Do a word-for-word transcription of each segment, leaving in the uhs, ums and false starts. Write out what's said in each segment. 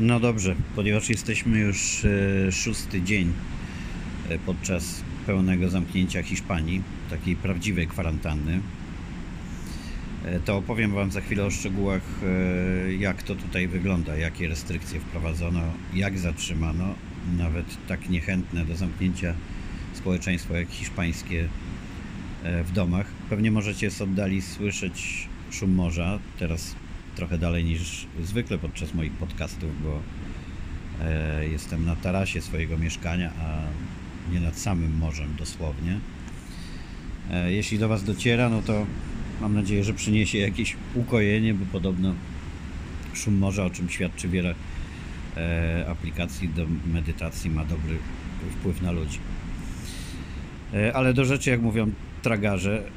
No dobrze, ponieważ jesteśmy już szósty dzień podczas pełnego zamknięcia Hiszpanii, takiej prawdziwej kwarantanny, to opowiem Wam za chwilę o szczegółach, jak to tutaj wygląda, jakie restrykcje wprowadzono, jak zatrzymano nawet tak niechętne do zamknięcia społeczeństwo jak hiszpańskie w domach. Pewnie możecie z oddali słyszeć szum morza, teraz trochę dalej niż zwykle podczas moich podcastów, bo e, jestem na tarasie swojego mieszkania, a nie nad samym morzem dosłownie. E, jeśli do Was dociera, no to mam nadzieję, że przyniesie jakieś ukojenie, bo podobno szum morza, o czym świadczy wiele e, aplikacji do medytacji, ma dobry wpływ na ludzi. E, ale do rzeczy, jak mówią tragarze,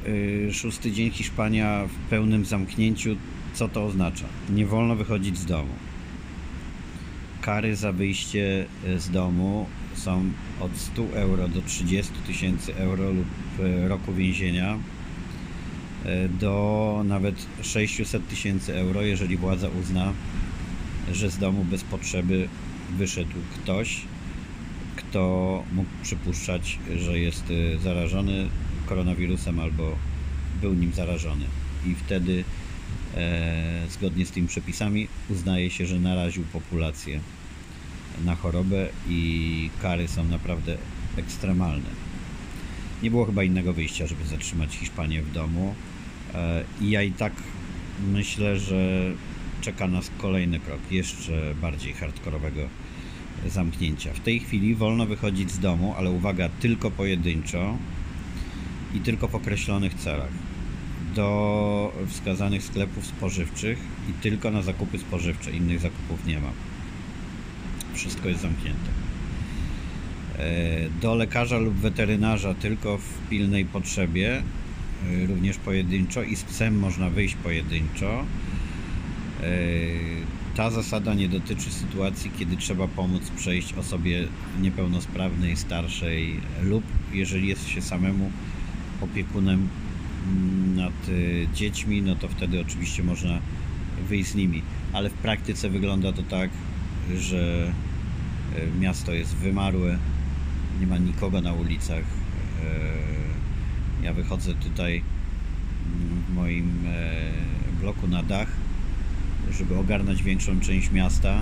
e, szósty dzień Hiszpania w pełnym zamknięciu. Co to oznacza? Nie wolno wychodzić z domu. Kary za wyjście z domu są od stu euro do trzydziestu tysięcy euro lub roku więzienia do nawet sześciuset tysięcy euro, jeżeli władza uzna, że z domu bez potrzeby wyszedł ktoś, kto mógł przypuszczać, że jest zarażony koronawirusem albo był nim zarażony. I wtedy zgodnie z tymi przepisami uznaje się, że naraził populację na chorobę i kary są naprawdę ekstremalne. Nie było chyba innego wyjścia, żeby zatrzymać Hiszpanię w domu i ja i tak myślę, że czeka nas kolejny krok jeszcze bardziej hardkorowego zamknięcia. W tej chwili wolno wychodzić z domu, ale uwaga, tylko pojedynczo i tylko w określonych celach. Do wskazanych sklepów spożywczych i tylko na zakupy spożywcze, innych zakupów nie ma. Wszystko jest zamknięte. Do lekarza lub weterynarza tylko w pilnej potrzebie, również pojedynczo i z psem można wyjść pojedynczo. Ta zasada nie dotyczy sytuacji, kiedy trzeba pomóc przejść osobie niepełnosprawnej, starszej lub jeżeli jest się samemu opiekunem nad dziećmi, no to wtedy oczywiście można wyjść z nimi, ale w praktyce wygląda to tak, że miasto jest wymarłe, nie ma nikogo na ulicach. Ja wychodzę tutaj w moim bloku na dach, żeby ogarnąć większą część miasta,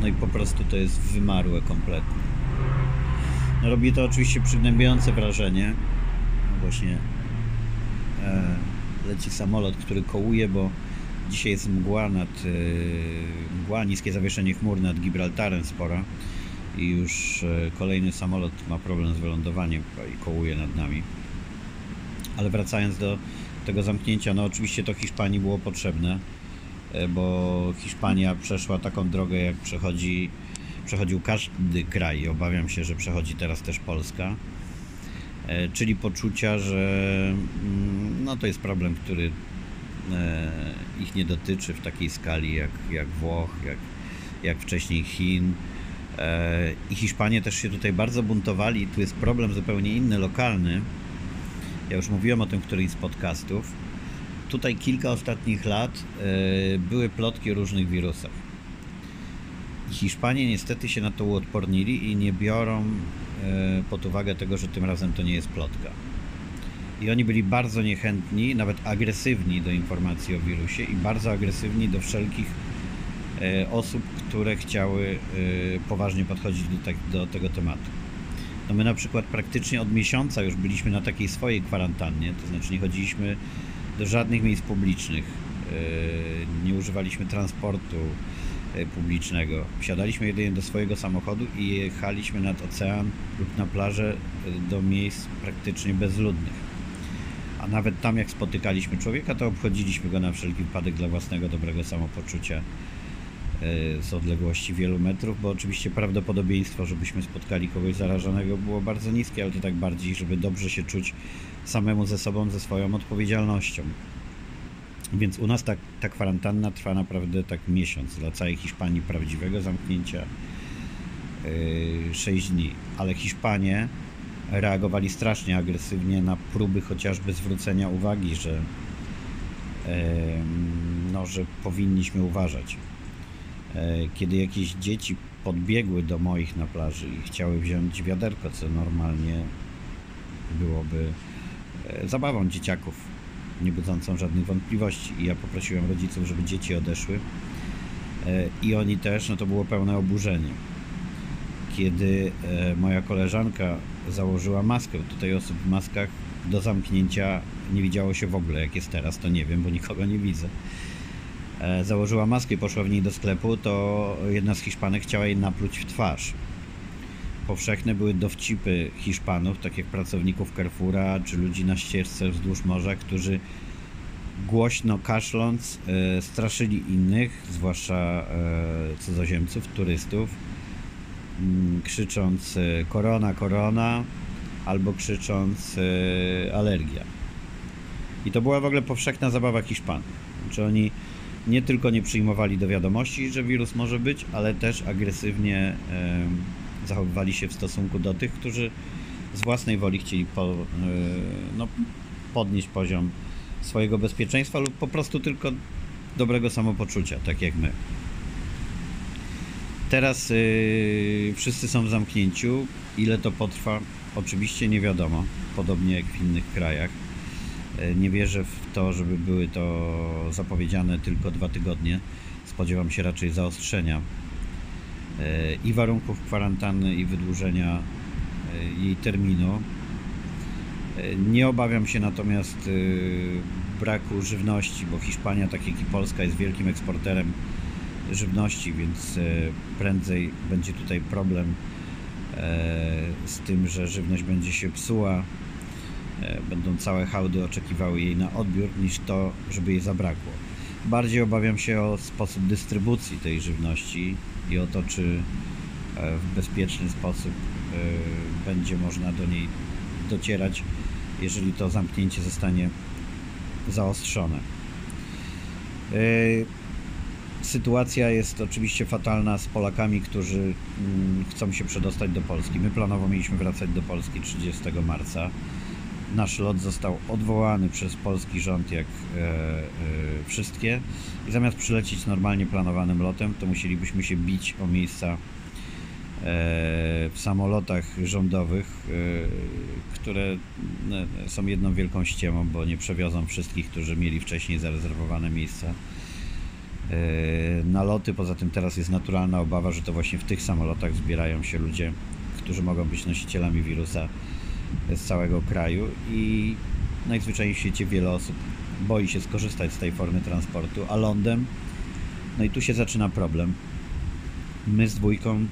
no i po prostu to jest wymarłe kompletnie. No robi to oczywiście przygnębiające wrażenie, no właśnie leci samolot, który kołuje, bo dzisiaj jest mgła, nad, mgła, niskie zawieszenie chmur nad Gibraltarem spora i już kolejny samolot ma problem z wylądowaniem i kołuje nad nami. Ale wracając do tego zamknięcia, no oczywiście to Hiszpanii było potrzebne, bo Hiszpania przeszła taką drogę, jak przechodzi, przechodził każdy kraj i obawiam się, że przechodzi teraz też Polska. Czyli poczucia, że no to jest problem, który ich nie dotyczy w takiej skali jak, jak Włoch, jak, jak wcześniej Chin. I Hiszpanie też się tutaj bardzo buntowali. Tu jest problem zupełnie inny, lokalny. Ja już mówiłem o tym w którymś z podcastów. Tutaj kilka ostatnich lat były plotki o różnych wirusach. Hiszpanie niestety się na to uodpornili i nie biorą pod uwagę tego, że tym razem to nie jest plotka. I oni byli bardzo niechętni, nawet agresywni do informacji o wirusie i bardzo agresywni do wszelkich osób, które chciały poważnie podchodzić do, te, do tego tematu. No my na przykład praktycznie od miesiąca już byliśmy na takiej swojej kwarantannie, to znaczy nie chodziliśmy do żadnych miejsc publicznych, nie używaliśmy transportu publicznego. Wsiadaliśmy jedynie do swojego samochodu i jechaliśmy nad ocean lub na plażę do miejsc praktycznie bezludnych. A nawet tam, jak spotykaliśmy człowieka, to obchodziliśmy go na wszelki wypadek dla własnego dobrego samopoczucia z odległości wielu metrów, bo oczywiście prawdopodobieństwo, żebyśmy spotkali kogoś zarażonego, było bardzo niskie, ale to tak bardziej, żeby dobrze się czuć samemu ze sobą, ze swoją odpowiedzialnością. Więc u nas ta, ta kwarantanna trwa naprawdę tak miesiąc, dla całej Hiszpanii prawdziwego zamknięcia yy, sześć dni. Ale Hiszpanie reagowali strasznie agresywnie na próby chociażby zwrócenia uwagi, że, yy, no, że powinniśmy uważać. Kiedy jakieś dzieci podbiegły do moich na plaży i chciały wziąć wiaderko, co normalnie byłoby zabawą dzieciaków, nie budzącą żadnych wątpliwości. I ja poprosiłem rodziców, żeby dzieci odeszły i oni też, no to było pełne oburzenie. Kiedy moja koleżanka założyła maskę, tutaj osób w maskach do zamknięcia nie widziało się w ogóle, jak jest teraz, to nie wiem, bo nikogo nie widzę. Założyła maskę i poszła w niej do sklepu, to jedna z Hiszpanek chciała jej napluć w twarz. Powszechne były dowcipy Hiszpanów, takich pracowników Carrefoura czy ludzi na ścieżce wzdłuż morza, którzy głośno kaszląc straszyli innych, zwłaszcza cudzoziemców, turystów, krzycząc korona, korona, albo krzycząc alergia. I to była w ogóle powszechna zabawa Hiszpanów. Czy oni nie tylko nie przyjmowali do wiadomości, że wirus może być, ale też agresywnie y, zachowywali się w stosunku do tych, którzy z własnej woli chcieli po, y, no, podnieść poziom swojego bezpieczeństwa lub po prostu tylko dobrego samopoczucia, tak jak my. Teraz y, wszyscy są w zamknięciu. Ile to potrwa? Oczywiście nie wiadomo, podobnie jak w innych krajach. Nie wierzę w to, żeby były to zapowiedziane tylko dwa tygodnie. Spodziewam się raczej zaostrzenia i warunków kwarantanny, i wydłużenia jej terminu. Nie obawiam się natomiast braku żywności, bo Hiszpania, tak jak i Polska, jest wielkim eksporterem żywności, więc prędzej będzie tutaj problem z tym, że żywność będzie się psuła. Będą całe hałdy oczekiwały jej na odbiór, niż to, żeby jej zabrakło. Bardziej obawiam się o sposób dystrybucji tej żywności i o to, czy w bezpieczny sposób będzie można do niej docierać, jeżeli to zamknięcie zostanie zaostrzone. Sytuacja jest oczywiście fatalna z Polakami, którzy chcą się przedostać do Polski. My planowo mieliśmy wracać do Polski trzydziestego marca. Nasz lot został odwołany przez polski rząd, jak e, e, wszystkie, i zamiast przylecieć normalnie planowanym lotem, to musielibyśmy się bić o miejsca e, w samolotach rządowych, e, które e, są jedną wielką ściemą, bo nie przewiozą wszystkich, którzy mieli wcześniej zarezerwowane miejsca e, na loty. Poza tym teraz jest naturalna obawa, że to właśnie w tych samolotach zbierają się ludzie, którzy mogą być nosicielami wirusa z całego kraju, i najzwyczajniej w świecie wiele osób boi się skorzystać z tej formy transportu, a lądem, no i tu się zaczyna problem. My z dwójką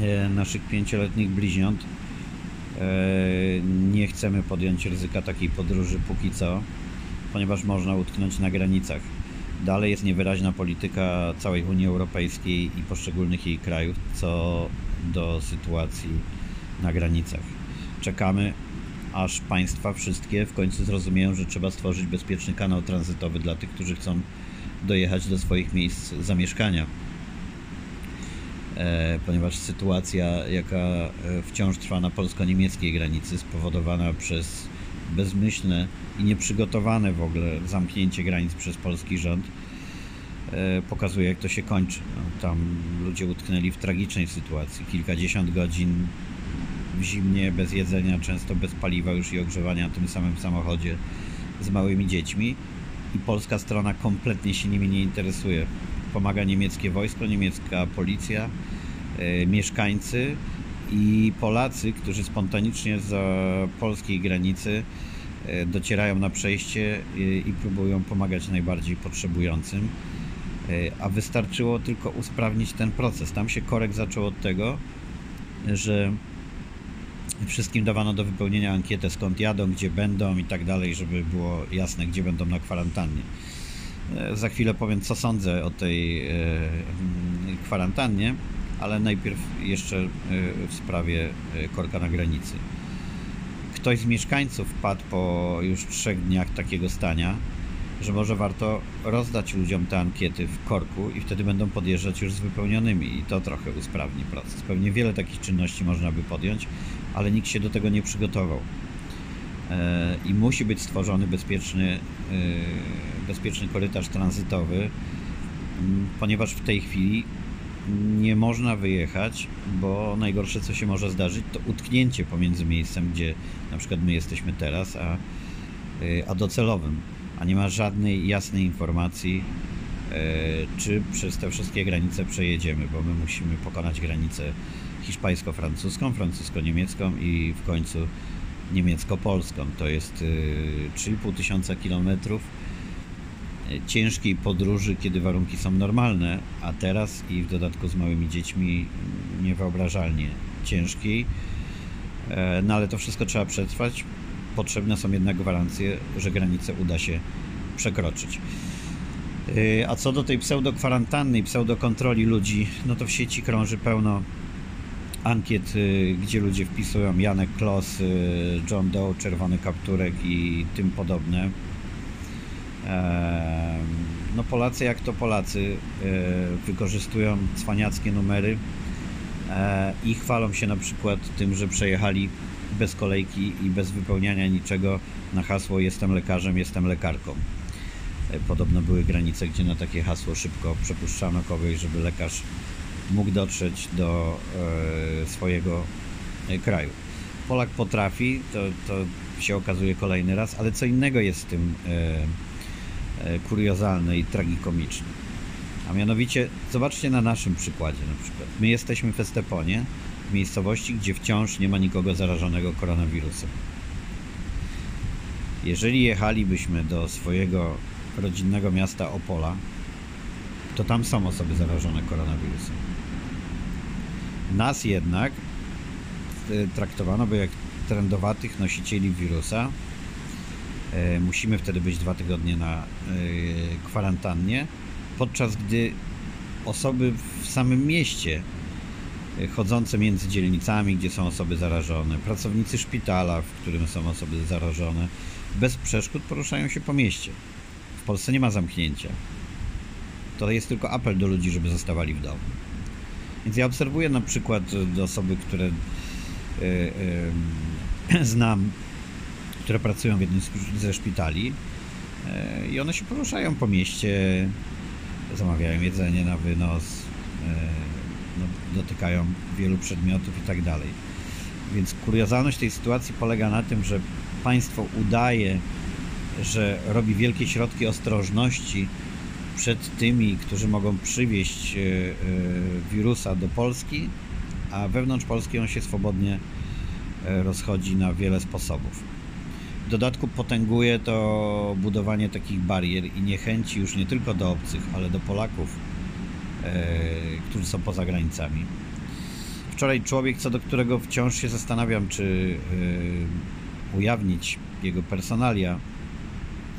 e, naszych pięcioletnich bliźniąt e, nie chcemy podjąć ryzyka takiej podróży póki co, ponieważ można utknąć na granicach. Dalej jest niewyraźna polityka całej Unii Europejskiej i poszczególnych jej krajów co do sytuacji na granicach. Czekamy, aż państwa wszystkie w końcu zrozumieją, że trzeba stworzyć bezpieczny kanał tranzytowy dla tych, którzy chcą dojechać do swoich miejsc zamieszkania. E, ponieważ sytuacja, jaka wciąż trwa na polsko-niemieckiej granicy, spowodowana przez bezmyślne i nieprzygotowane w ogóle zamknięcie granic przez polski rząd, e, pokazuje, jak to się kończy. No, tam ludzie utknęli w tragicznej sytuacji. Kilkadziesiąt godzin w zimnie, bez jedzenia, często bez paliwa już i ogrzewania na tym samym samochodzie z małymi dziećmi, i polska strona kompletnie się nimi nie interesuje. Pomaga niemieckie wojsko, niemiecka policja, yy, mieszkańcy i Polacy, którzy spontanicznie z polskiej granicy yy, docierają na przejście yy, i próbują pomagać najbardziej potrzebującym, yy, a wystarczyło tylko usprawnić ten proces. Tam się korek zaczął od tego, że wszystkim dawano do wypełnienia ankietę, skąd jadą, gdzie będą i tak dalej, żeby było jasne, gdzie będą na kwarantannie. Za chwilę powiem, co sądzę o tej e, kwarantannie, ale najpierw jeszcze w sprawie korka na granicy. Ktoś z mieszkańców wpadł po już trzech dniach takiego stania, że może warto rozdać ludziom te ankiety w korku i wtedy będą podjeżdżać już z wypełnionymi, i to trochę usprawni proces. Pewnie wiele takich czynności można by podjąć, ale nikt się do tego nie przygotował. I musi być stworzony bezpieczny, bezpieczny korytarz tranzytowy ponieważ w tej chwili nie można wyjechać, bo najgorsze, co się może zdarzyć, to utknięcie pomiędzy miejscem, gdzie na przykład my jesteśmy teraz, a, a docelowym, a nie ma żadnej jasnej informacji, czy przez te wszystkie granice przejedziemy, bo my musimy pokonać granicę hiszpańsko-francuską, francusko-niemiecką i w końcu niemiecko-polską. To jest trzy i pół tysiąca kilometrów ciężkiej podróży, kiedy warunki są normalne, a teraz i w dodatku z małymi dziećmi niewyobrażalnie ciężkiej. No ale to wszystko trzeba przetrwać. Potrzebne są jednak gwarancje, że granicę uda się przekroczyć. A co do tej pseudokwarantanny i pseudokontroli ludzi, no to w sieci krąży pełno ankiet, gdzie ludzie wpisują Janek Klos, John Doe, Czerwony Kapturek i tym podobne. No Polacy jak to Polacy wykorzystują cwaniackie numery i chwalą się na przykład tym, że przejechali bez kolejki i bez wypełniania niczego na hasło jestem lekarzem, jestem lekarką. Podobno były granice, gdzie na takie hasło szybko przepuszczano kogoś, żeby lekarz mógł dotrzeć do swojego kraju. Polak potrafi, to, to się okazuje kolejny raz, ale co innego jest z tym kuriozalne i tragikomiczne. A mianowicie, zobaczcie na naszym przykładzie na przykład. My jesteśmy w Esteponie, w miejscowości, gdzie wciąż nie ma nikogo zarażonego koronawirusem. Jeżeli jechalibyśmy do swojego rodzinnego miasta Opola, to tam są osoby zarażone koronawirusem. Nas jednak traktowano by jak trendowatych nosicieli wirusa. Musimy wtedy być dwa tygodnie na kwarantannie, podczas gdy osoby w samym mieście chodzące między dzielnicami, gdzie są osoby zarażone, pracownicy szpitala, w którym są osoby zarażone, bez przeszkód poruszają się po mieście. W Polsce nie ma zamknięcia. To jest tylko apel do ludzi, żeby zostawali w domu. Więc ja obserwuję na przykład osoby, które yy, yy, znam, które pracują w jednym ze szpitali yy, i one się poruszają po mieście, zamawiają jedzenie na wynos, yy, no, dotykają wielu przedmiotów i tak dalej. Więc kuriozalność tej sytuacji polega na tym, że państwo udaje, że robi wielkie środki ostrożności przed tymi, którzy mogą przywieźć wirusa do Polski, a wewnątrz Polski on się swobodnie rozchodzi na wiele sposobów. W dodatku potęguje to budowanie takich barier i niechęci już nie tylko do obcych, ale do Polaków, którzy są poza granicami. Wczoraj człowiek, co do którego wciąż się zastanawiam, czy ujawnić jego personalia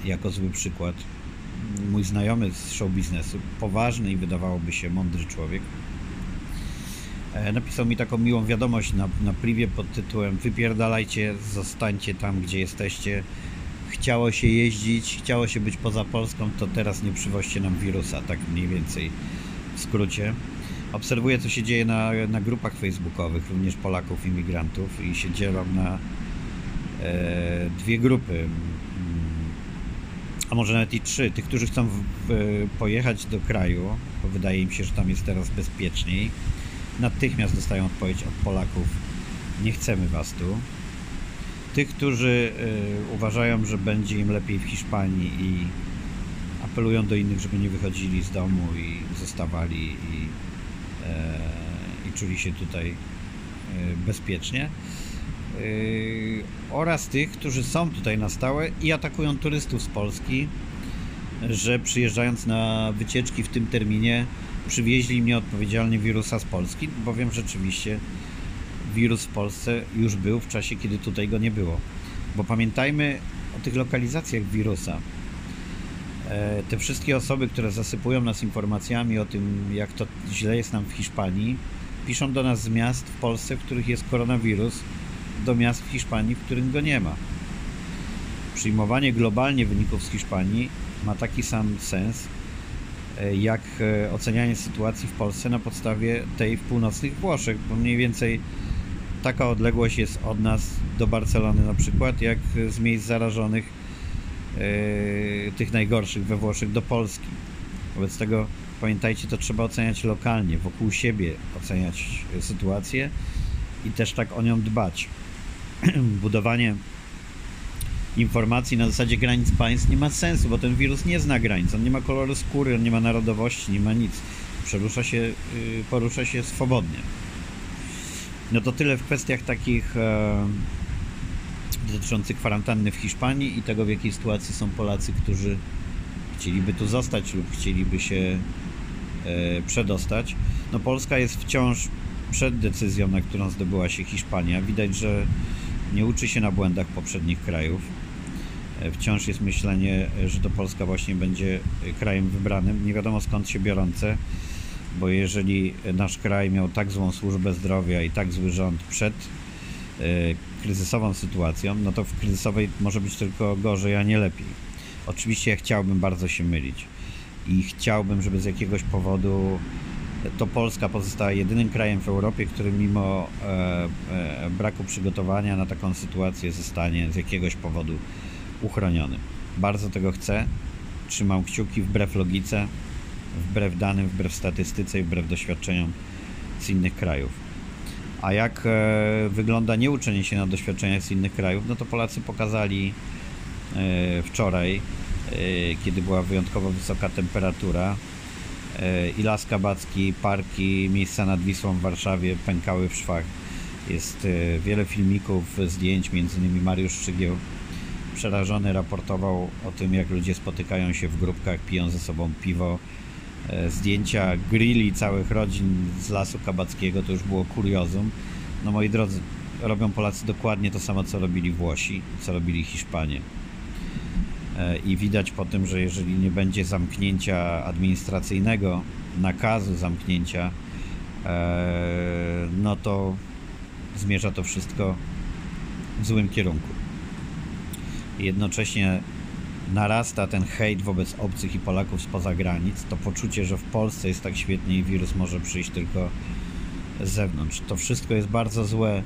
jako zły przykład, mój znajomy z show biznesu, poważny i wydawałoby się mądry człowiek, napisał mi taką miłą wiadomość na, na privie pod tytułem: wypierdalajcie, zostańcie tam, gdzie jesteście, chciało się jeździć, chciało się być poza Polską, to teraz nie przywoźcie nam wirusa, tak mniej więcej w skrócie. Obserwuję, co się dzieje na, na grupach facebookowych, również Polaków, imigrantów, i się dzielam na e, dwie grupy, a może nawet i trzy, tych, którzy chcą w, w, pojechać do kraju, bo wydaje im się, że tam jest teraz bezpieczniej, natychmiast dostają odpowiedź od Polaków: nie chcemy was tu. Tych, którzy y, uważają, że będzie im lepiej w Hiszpanii i apelują do innych, żeby nie wychodzili z domu i zostawali i, e, i czuli się tutaj y, bezpiecznie. Yy, oraz tych, którzy są tutaj na stałe i atakują turystów z Polski, że przyjeżdżając na wycieczki w tym terminie przywieźli im nieodpowiedzialnie wirusa z Polski, bowiem rzeczywiście wirus w Polsce już był w czasie, kiedy tutaj go nie było. Bo pamiętajmy o tych lokalizacjach wirusa. Yy, te wszystkie osoby, które zasypują nas informacjami o tym, jak to źle jest nam w Hiszpanii, piszą do nas z miast w Polsce, w których jest koronawirus, do miast w Hiszpanii, w którym go nie ma. Przyjmowanie globalnie wyników z Hiszpanii ma taki sam sens, jak ocenianie sytuacji w Polsce na podstawie tej w północnych Włoszech, bo mniej więcej taka odległość jest od nas do Barcelony na przykład, jak z miejsc zarażonych tych najgorszych we Włoszech do Polski. Wobec tego pamiętajcie, to trzeba oceniać lokalnie, wokół siebie oceniać sytuację i też tak o nią dbać. Budowanie informacji na zasadzie granic państw nie ma sensu, bo ten wirus nie zna granic, on nie ma koloru skóry, on nie ma narodowości, nie ma nic. Przerusza się, porusza się swobodnie. No to tyle w kwestiach takich e, dotyczących kwarantanny w Hiszpanii i tego, w jakiej sytuacji są Polacy, którzy chcieliby tu zostać lub chcieliby się e, przedostać. No Polska jest wciąż przed decyzją, na którą zdobyła się Hiszpania. Widać, że nie uczy się na błędach poprzednich krajów. Wciąż jest myślenie, że to Polska właśnie będzie krajem wybranym. Nie wiadomo skąd się biorące, bo jeżeli nasz kraj miał tak złą służbę zdrowia i tak zły rząd przed y, kryzysową sytuacją, no to w kryzysowej może być tylko gorzej, a nie lepiej. Oczywiście ja chciałbym bardzo się mylić i chciałbym, żeby z jakiegoś powodu to Polska pozostała jedynym krajem w Europie, który mimo e, e, braku przygotowania na taką sytuację zostanie z jakiegoś powodu uchroniony. Bardzo tego chcę, trzymam kciuki wbrew logice, wbrew danym, wbrew statystyce i wbrew doświadczeniom z innych krajów. A jak e, wygląda nieuczenie się na doświadczeniach z innych krajów, no to Polacy pokazali e, wczoraj, e, kiedy była wyjątkowo wysoka temperatura e, i Las Kabacki, parki, miejsca nad Wisłą w Warszawie pękały w szwach. Jest e, wiele filmików, zdjęć, między innymi Mariusz Szczygieł przerażony raportował o tym, jak ludzie spotykają się w grupkach, piją ze sobą piwo. Zdjęcia grilli całych rodzin z Lasu Kabackiego to już było kuriozum. No moi drodzy, robią Polacy dokładnie to samo, co robili Włosi, co robili Hiszpanie. I widać po tym, że jeżeli nie będzie zamknięcia administracyjnego, nakazu zamknięcia, no to zmierza to wszystko w złym kierunku. Jednocześnie narasta ten hejt wobec obcych i Polaków spoza granic, to poczucie, że w Polsce jest tak świetnie i wirus może przyjść tylko z zewnątrz. To wszystko jest bardzo złe,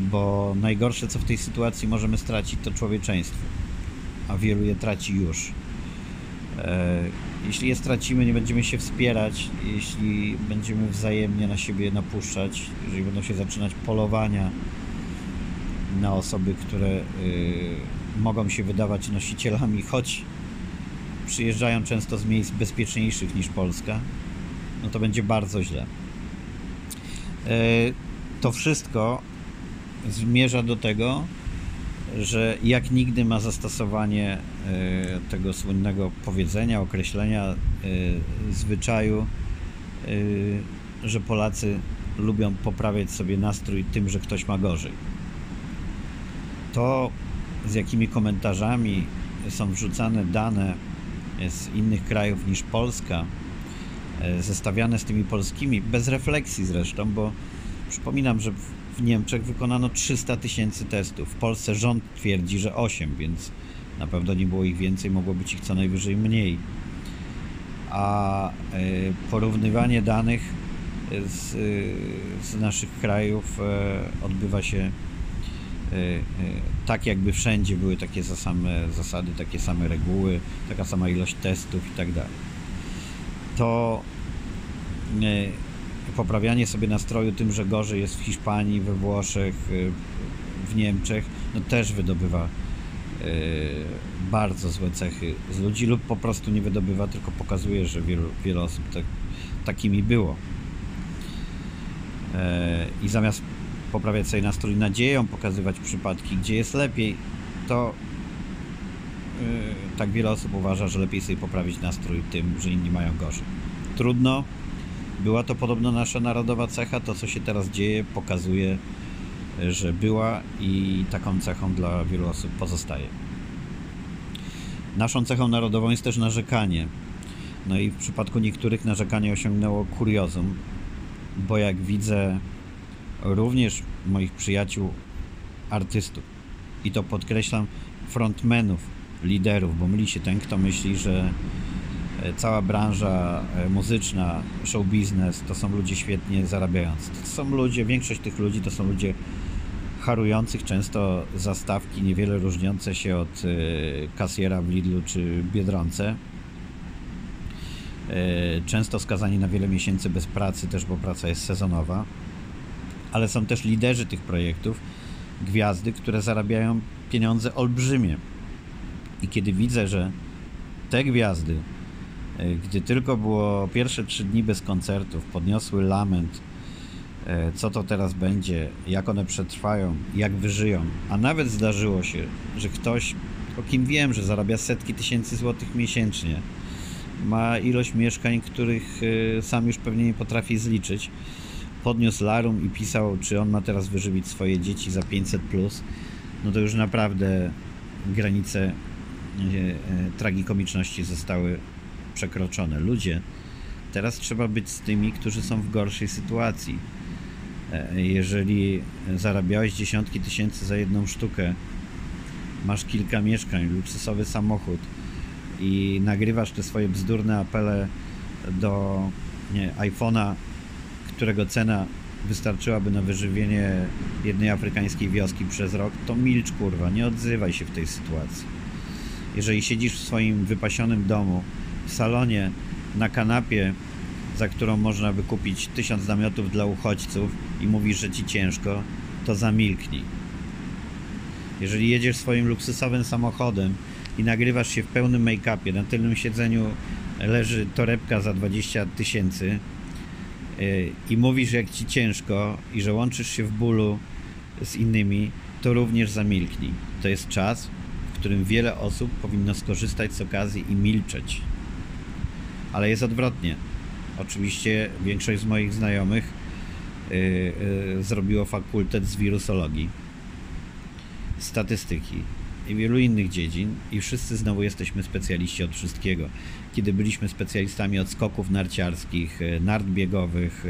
bo najgorsze, co w tej sytuacji możemy stracić, to człowieczeństwo, a wielu je traci już. Jeśli je stracimy, nie będziemy się wspierać, jeśli będziemy wzajemnie na siebie napuszczać, jeżeli będą się zaczynać polowania na osoby, które mogą się wydawać nosicielami, choć przyjeżdżają często z miejsc bezpieczniejszych niż Polska, no to będzie bardzo źle. To wszystko zmierza do tego, że jak nigdy ma zastosowanie tego słynnego powiedzenia, określenia, zwyczaju, że Polacy lubią poprawiać sobie nastrój tym, że ktoś ma gorzej. To z jakimi komentarzami są wrzucane dane z innych krajów niż Polska, zestawiane z tymi polskimi, bez refleksji zresztą, bo przypominam, że w Niemczech wykonano trzysta tysięcy testów, w Polsce rząd twierdzi, że osiem, więc na pewno nie było ich więcej, mogło być ich co najwyżej mniej. A porównywanie danych z, z naszych krajów odbywa się tak, jakby wszędzie były takie same zasady, takie same reguły, taka sama ilość testów i tak dalej. To poprawianie sobie nastroju tym, że gorzej jest w Hiszpanii, we Włoszech, w Niemczech, no też wydobywa bardzo złe cechy z ludzi lub po prostu nie wydobywa, tylko pokazuje, że wielu, wiele osób tak, takimi było. I zamiast poprawiać sobie nastrój nadzieją, pokazywać przypadki, gdzie jest lepiej, to yy, tak wiele osób uważa, że lepiej sobie poprawić nastrój tym, że inni mają gorzej. Trudno. Była to podobno nasza narodowa cecha. To, co się teraz dzieje, pokazuje, że była i taką cechą dla wielu osób pozostaje. Naszą cechą narodową jest też narzekanie. No i w przypadku niektórych narzekanie osiągnęło kuriozum, bo jak widzę również moich przyjaciół artystów i to podkreślam, frontmenów, liderów, bo myli się ten, kto myśli, że cała branża muzyczna, show biznes to są ludzie świetnie zarabiający. To są ludzie, większość tych ludzi to są ludzie harujących często za stawki niewiele różniące się od kasjera w Lidlu czy Biedronce, często skazani na wiele miesięcy bez pracy, też bo praca jest sezonowa, ale są też liderzy tych projektów, gwiazdy, które zarabiają pieniądze olbrzymie. I kiedy widzę, że te gwiazdy, gdy tylko było pierwsze trzy dni bez koncertów, podniosły lament, co to teraz będzie, jak one przetrwają, jak wyżyją, a nawet zdarzyło się, że ktoś, o kim wiem, że zarabia setki tysięcy złotych miesięcznie, ma ilość mieszkań, których sam już pewnie nie potrafi zliczyć, podniósł larum i pisał, czy on ma teraz wyżywić swoje dzieci za pięćset plus, no to już naprawdę granice tragikomiczności zostały przekroczone. Ludzie, teraz trzeba być z tymi, którzy są w gorszej sytuacji. Jeżeli zarabiałeś dziesiątki tysięcy za jedną sztukę, masz kilka mieszkań, luksusowy samochód i nagrywasz te swoje bzdurne apele do iPhone'a, którego cena wystarczyłaby na wyżywienie jednej afrykańskiej wioski przez rok, to milcz, kurwa, nie odzywaj się w tej sytuacji. Jeżeli siedzisz w swoim wypasionym domu, w salonie, na kanapie, za którą można by kupić tysiąc namiotów dla uchodźców i mówisz, że ci ciężko, to zamilknij. Jeżeli jedziesz swoim luksusowym samochodem i nagrywasz się w pełnym make-upie, na tylnym siedzeniu leży torebka za dwadzieścia tysięcy i mówisz, jak ci ciężko i że łączysz się w bólu z innymi, to również zamilknij. To jest czas, w którym wiele osób powinno skorzystać z okazji i milczeć. Ale jest odwrotnie. Oczywiście większość z moich znajomych yy, yy, zrobiło fakultet z wirusologii, statystyki i wielu innych dziedzin i wszyscy znowu jesteśmy specjaliści od wszystkiego. Kiedy byliśmy specjalistami od skoków narciarskich, nart biegowych,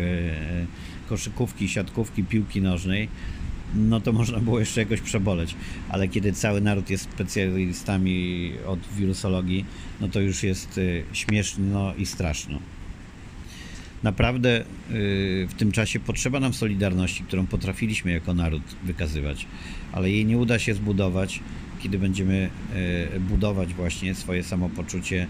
koszykówki, siatkówki, piłki nożnej, no to można było jeszcze jakoś przeboleć, ale kiedy cały naród jest specjalistami od wirusologii, no to już jest śmieszno i straszno. Naprawdę w tym czasie potrzeba nam solidarności, którą potrafiliśmy jako naród wykazywać, ale jej nie uda się zbudować, kiedy będziemy budować właśnie swoje samopoczucie,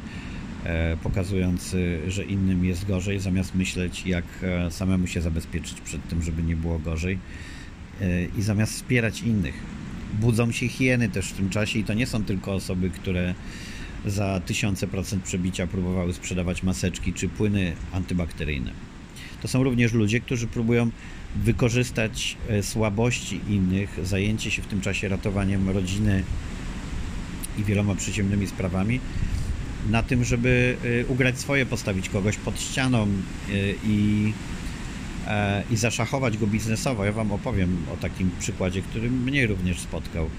pokazując, że innym jest gorzej, zamiast myśleć, jak samemu się zabezpieczyć przed tym, żeby nie było gorzej, i zamiast wspierać innych. Budzą się hieny też w tym czasie i to nie są tylko osoby, które za tysiące procent przebicia próbowały sprzedawać maseczki czy płyny antybakteryjne. To są również ludzie, którzy próbują wykorzystać słabości innych, zajęcie się w tym czasie ratowaniem rodziny i wieloma przyziemnymi sprawami, na tym, żeby ugrać swoje, postawić kogoś pod ścianą i i zaszachować go biznesowo. Ja Wam opowiem o takim przykładzie, który mnie również spotkał,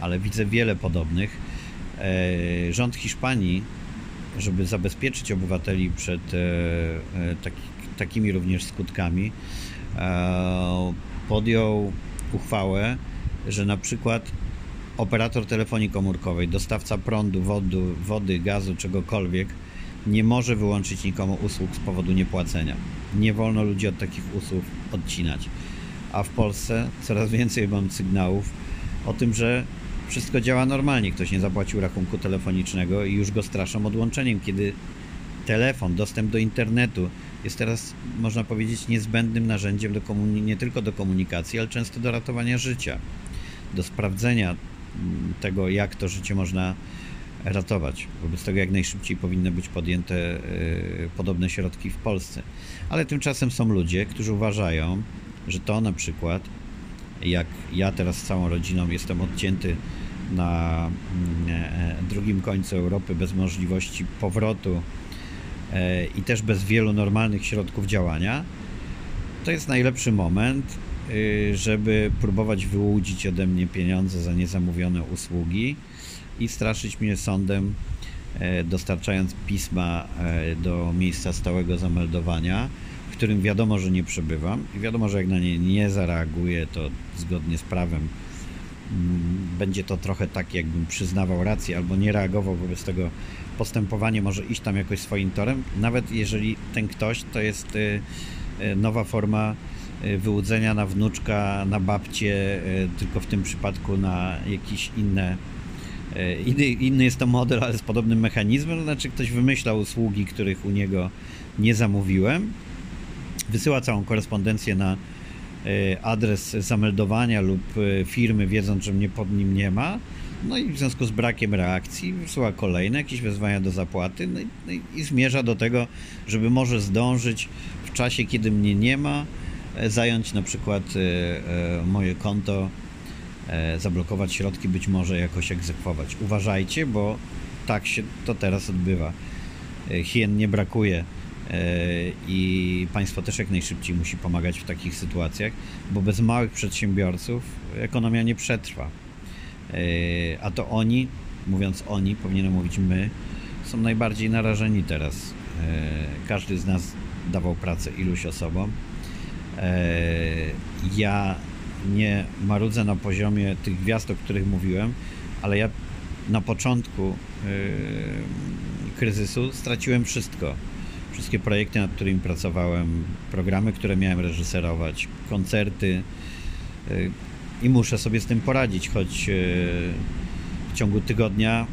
ale widzę wiele podobnych. Rząd Hiszpanii, żeby zabezpieczyć obywateli przed takimi również skutkami, podjął uchwałę, że na przykład operator telefonii komórkowej, dostawca prądu, wody, wody, gazu, czegokolwiek, nie może wyłączyć nikomu usług z powodu niepłacenia. Nie wolno ludzi od takich usług odcinać. A w Polsce coraz więcej mam sygnałów o tym, że wszystko działa normalnie. Ktoś nie zapłacił rachunku telefonicznego i już go straszą odłączeniem, kiedy telefon, dostęp do internetu jest teraz, można powiedzieć, niezbędnym narzędziem do komunikacji, nie tylko do komunikacji, ale często do ratowania życia, do sprawdzenia tego, jak to życie można ratować. Wobec tego jak najszybciej powinny być podjęte y, podobne środki w Polsce. Ale tymczasem są ludzie, którzy uważają, że to na przykład, jak ja teraz z całą rodziną jestem odcięty na y, drugim końcu Europy bez możliwości powrotu y, i też bez wielu normalnych środków działania, to jest najlepszy moment, y, żeby próbować wyłudzić ode mnie pieniądze za niezamówione usługi i straszyć mnie sądem, dostarczając pisma do miejsca stałego zameldowania, w którym wiadomo, że nie przebywam i wiadomo, że jak na nie nie zareaguję, to zgodnie z prawem będzie to trochę tak, jakbym przyznawał rację albo nie reagował, wobec tego postępowanie może iść tam jakoś swoim torem, nawet jeżeli ten ktoś to jest nowa forma wyłudzenia na wnuczka, na babcie, tylko w tym przypadku na jakieś inne Inny, inny jest to model, ale z podobnym mechanizmem, to znaczy ktoś wymyślał usługi, których u niego nie zamówiłem, wysyła całą korespondencję na adres zameldowania lub firmy, wiedząc, że mnie pod nim nie ma, no i w związku z brakiem reakcji wysyła kolejne jakieś wezwania do zapłaty, no i, no i, i zmierza do tego, żeby może zdążyć w czasie, kiedy mnie nie ma, zająć na przykład moje konto, zablokować środki, być może jakoś egzekwować. Uważajcie, bo tak się to teraz odbywa. Hien nie brakuje i państwo też jak najszybciej musi pomagać w takich sytuacjach, bo bez małych przedsiębiorców ekonomia nie przetrwa. A to oni, mówiąc oni, powinienem mówić my, są najbardziej narażeni teraz. Każdy z nas dawał pracę iluś osobom. Ja nie marudzę na poziomie tych gwiazd, o których mówiłem, ale ja na początku kryzysu straciłem wszystko. Wszystkie projekty, nad którymi pracowałem, programy, które miałem reżyserować, koncerty i muszę sobie z tym poradzić, choć w ciągu tygodnia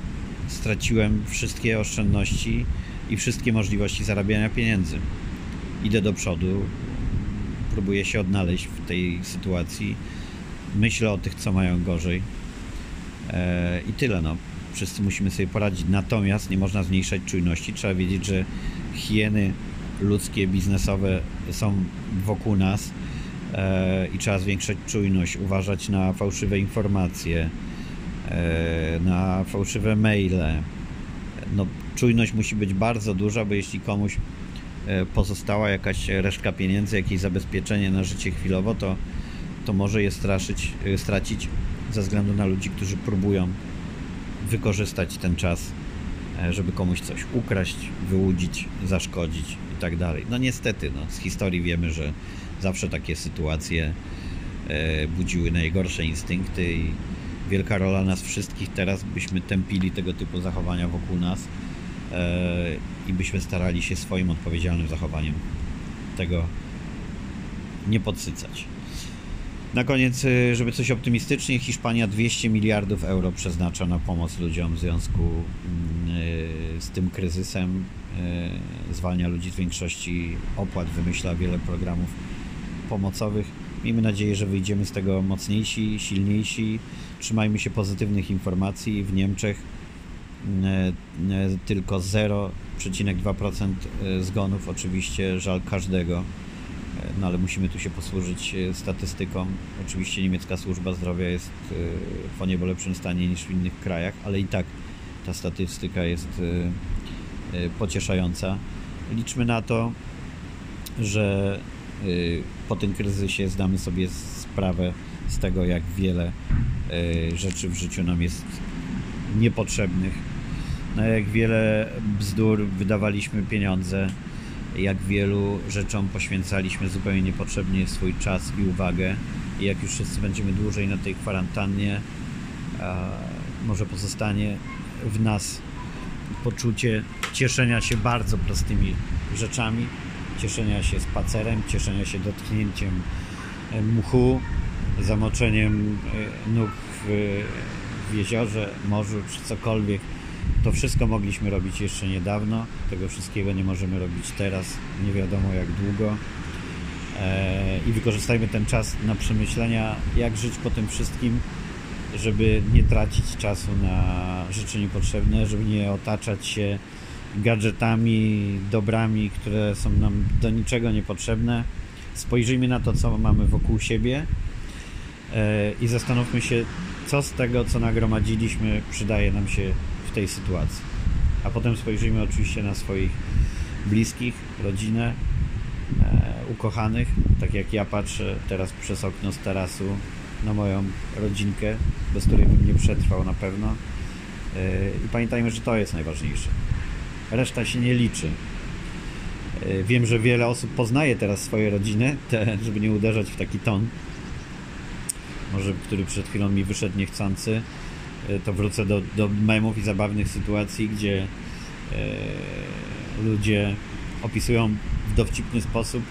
straciłem wszystkie oszczędności i wszystkie możliwości zarabiania pieniędzy. Idę do przodu, próbuję się odnaleźć w tej sytuacji, myślę o tych, co mają gorzej i tyle. No. Wszyscy musimy sobie poradzić, natomiast nie można zmniejszać czujności, trzeba wiedzieć, że hieny ludzkie, biznesowe są wokół nas i trzeba zwiększać czujność, uważać na fałszywe informacje, na fałszywe maile. No, czujność musi być bardzo duża, bo jeśli komuś pozostała jakaś resztka pieniędzy, jakieś zabezpieczenie na życie chwilowo, to, to może je straszyć, stracić ze względu na ludzi, którzy próbują wykorzystać ten czas, żeby komuś coś ukraść, wyłudzić, zaszkodzić i tak dalej. No niestety, no, z historii wiemy, że zawsze takie sytuacje budziły najgorsze instynkty i wielka rola nas wszystkich teraz, byśmy tępili tego typu zachowania wokół nas i byśmy starali się swoim odpowiedzialnym zachowaniem tego nie podsycać. Na koniec, żeby coś optymistycznie, Hiszpania dwieście miliardów euro przeznacza na pomoc ludziom w związku z tym kryzysem. Zwalnia ludzi z większości opłat, wymyśla wiele programów pomocowych. Miejmy nadzieję, że wyjdziemy z tego mocniejsi, silniejsi. Trzymajmy się pozytywnych informacji. W Niemczech tylko zero przecinek dwa procent zgonów. Oczywiście żal każdego. No ale musimy tu się posłużyć statystyką. Oczywiście niemiecka służba zdrowia jest w o niebo lepszym stanie niż w innych krajach, ale i tak ta statystyka jest pocieszająca. Liczmy na to, że po tym kryzysie zdamy sobie sprawę z tego, jak wiele rzeczy w życiu nam jest niepotrzebnych, na jak wiele bzdur wydawaliśmy pieniądze, jak wielu rzeczom poświęcaliśmy zupełnie niepotrzebnie swój czas i uwagę i jak już wszyscy będziemy dłużej na tej kwarantannie, może pozostanie w nas poczucie cieszenia się bardzo prostymi rzeczami, cieszenia się spacerem, cieszenia się dotknięciem mchu, zamoczeniem nóg w, w jeziorze, morzu czy cokolwiek. To wszystko mogliśmy robić jeszcze niedawno, tego wszystkiego nie możemy robić teraz, nie wiadomo jak długo. I wykorzystajmy ten czas na przemyślenia, jak żyć po tym wszystkim, żeby nie tracić czasu na rzeczy niepotrzebne, żeby nie otaczać się gadżetami, dobrami, które są nam do niczego niepotrzebne. Spojrzyjmy na to, co mamy wokół siebie i zastanówmy się, co z tego, co nagromadziliśmy, przydaje nam się w tej sytuacji. A potem spojrzyjmy oczywiście na swoich bliskich, rodzinę, e, ukochanych, tak jak ja patrzę teraz przez okno z tarasu na moją rodzinkę, bez której bym nie przetrwał na pewno. E, I pamiętajmy, że to jest najważniejsze. Reszta się nie liczy. E, wiem, że wiele osób poznaje teraz swoje rodziny, te, żeby nie uderzać w taki ton, może który przed chwilą mi wyszedł niechcący, to wrócę do, do memów i zabawnych sytuacji, gdzie e, ludzie opisują w dowcipny sposób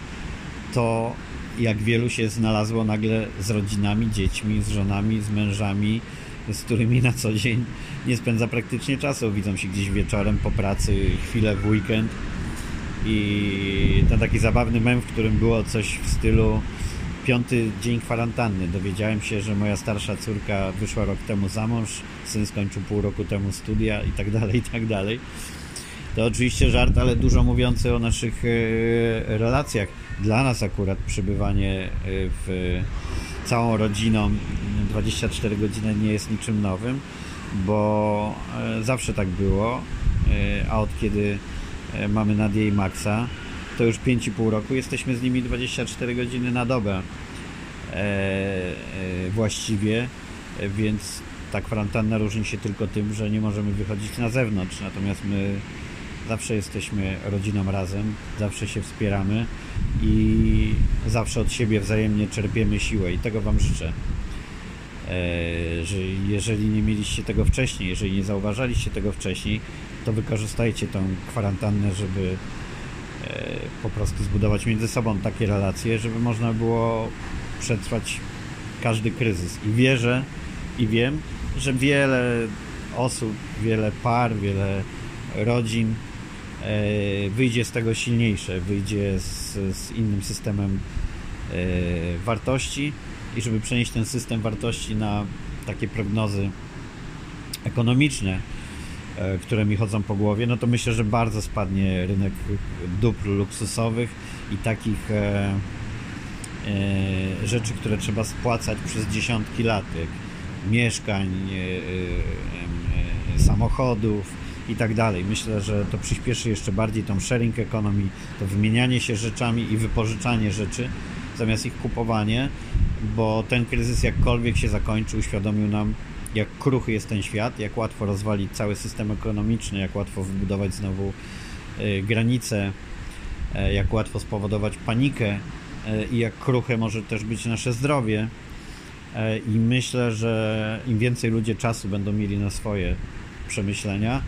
to, jak wielu się znalazło nagle z rodzinami, dziećmi, z żonami, z mężami, z którymi na co dzień nie spędza praktycznie czasu. Widzą się gdzieś wieczorem po pracy, chwilę w weekend. I ten taki zabawny mem, w którym było coś w stylu piąty dzień kwarantanny. Dowiedziałem się, że moja starsza córka wyszła rok temu za mąż, syn skończył pół roku temu studia i tak dalej, i tak dalej. To oczywiście żart, ale dużo mówiący o naszych relacjach. Dla nas akurat przybywanie w całą rodziną dwadzieścia cztery godziny nie jest niczym nowym, bo zawsze tak było, a od kiedy mamy Nadię i Maxa, to już pięć i pół roku jesteśmy z nimi dwadzieścia cztery godziny na dobę właściwie, więc ta kwarantanna różni się tylko tym, że nie możemy wychodzić na zewnątrz, natomiast my zawsze jesteśmy rodziną razem, zawsze się wspieramy i zawsze od siebie wzajemnie czerpiemy siłę i tego Wam życzę. Że jeżeli nie mieliście tego wcześniej, jeżeli nie zauważaliście tego wcześniej, to wykorzystajcie tą kwarantannę, żeby po prostu zbudować między sobą takie relacje, żeby można było przetrwać każdy kryzys. I wierzę, i wiem, że wiele osób, wiele par, wiele rodzin wyjdzie z tego silniejsze, wyjdzie z, z innym systemem wartości i żeby przenieść ten system wartości na takie prognozy ekonomiczne, które mi chodzą po głowie, no to myślę, że bardzo spadnie rynek dóbr luksusowych i takich rzeczy, które trzeba spłacać przez dziesiątki lat, mieszkań, samochodów i tak dalej. Myślę, że to przyspieszy jeszcze bardziej tą sharing economy, to wymienianie się rzeczami i wypożyczanie rzeczy zamiast ich kupowanie, bo ten kryzys jakkolwiek się zakończył, uświadomił nam, jak kruchy jest ten świat, jak łatwo rozwalić cały system ekonomiczny, jak łatwo wybudować znowu granice, jak łatwo spowodować panikę i jak kruche może też być nasze zdrowie. I myślę, że im więcej ludzie czasu będą mieli na swoje przemyślenia,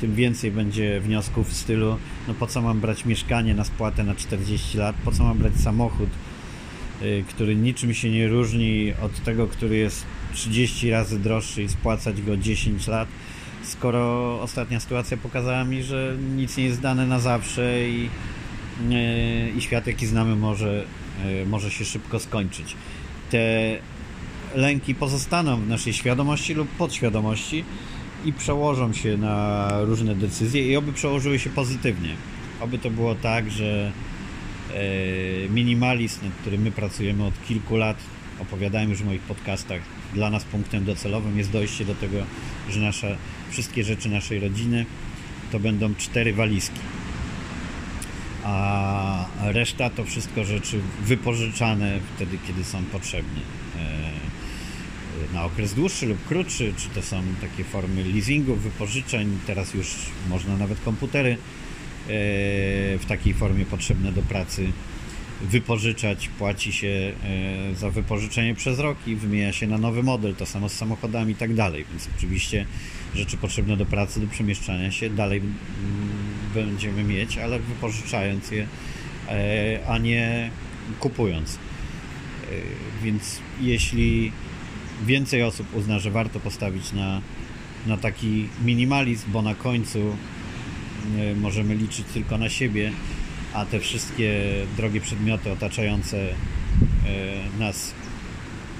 tym więcej będzie wniosków w stylu, no po co mam brać mieszkanie na spłatę na czterdzieści lat, po co mam brać samochód, który niczym się nie różni od tego, który jest trzydzieści razy droższy i spłacać go dziesięć lat, skoro ostatnia sytuacja pokazała mi, że nic nie jest dane na zawsze i, i świat, jaki znamy, może, może się szybko skończyć. Te lęki pozostaną w naszej świadomości lub podświadomości i przełożą się na różne decyzje i oby przełożyły się pozytywnie. Oby to było tak, że minimalizm, nad którym my pracujemy od kilku lat, opowiadałem już w moich podcastach, dla nas punktem docelowym jest dojście do tego, że nasze wszystkie rzeczy naszej rodziny to będą cztery walizki, a reszta to wszystko rzeczy wypożyczane wtedy, kiedy są potrzebne, na okres dłuższy lub krótszy, czy to są takie formy leasingów, wypożyczeń, teraz już można nawet komputery w takiej formie potrzebne do pracy wypożyczać, płaci się za wypożyczenie przez rok i wymienia się na nowy model, to samo z samochodami i tak dalej, więc oczywiście rzeczy potrzebne do pracy, do przemieszczania się dalej będziemy mieć, ale wypożyczając je, a nie kupując. Więc jeśli więcej osób uzna, że warto postawić na, na taki minimalizm, bo na końcu możemy liczyć tylko na siebie, a te wszystkie drogie przedmioty otaczające nas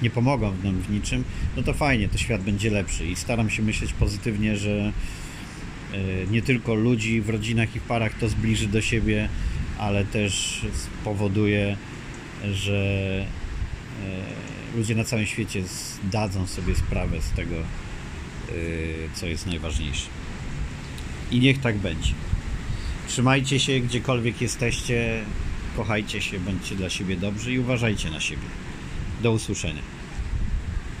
nie pomogą nam w niczym, no to fajnie, to świat będzie lepszy i staram się myśleć pozytywnie, że nie tylko ludzi w rodzinach i w parach to zbliży do siebie, ale też spowoduje, że ludzie na całym świecie zdadzą sobie sprawę z tego, co jest najważniejsze. I niech tak będzie. Trzymajcie się, gdziekolwiek jesteście, kochajcie się, bądźcie dla siebie dobrzy i uważajcie na siebie. Do usłyszenia.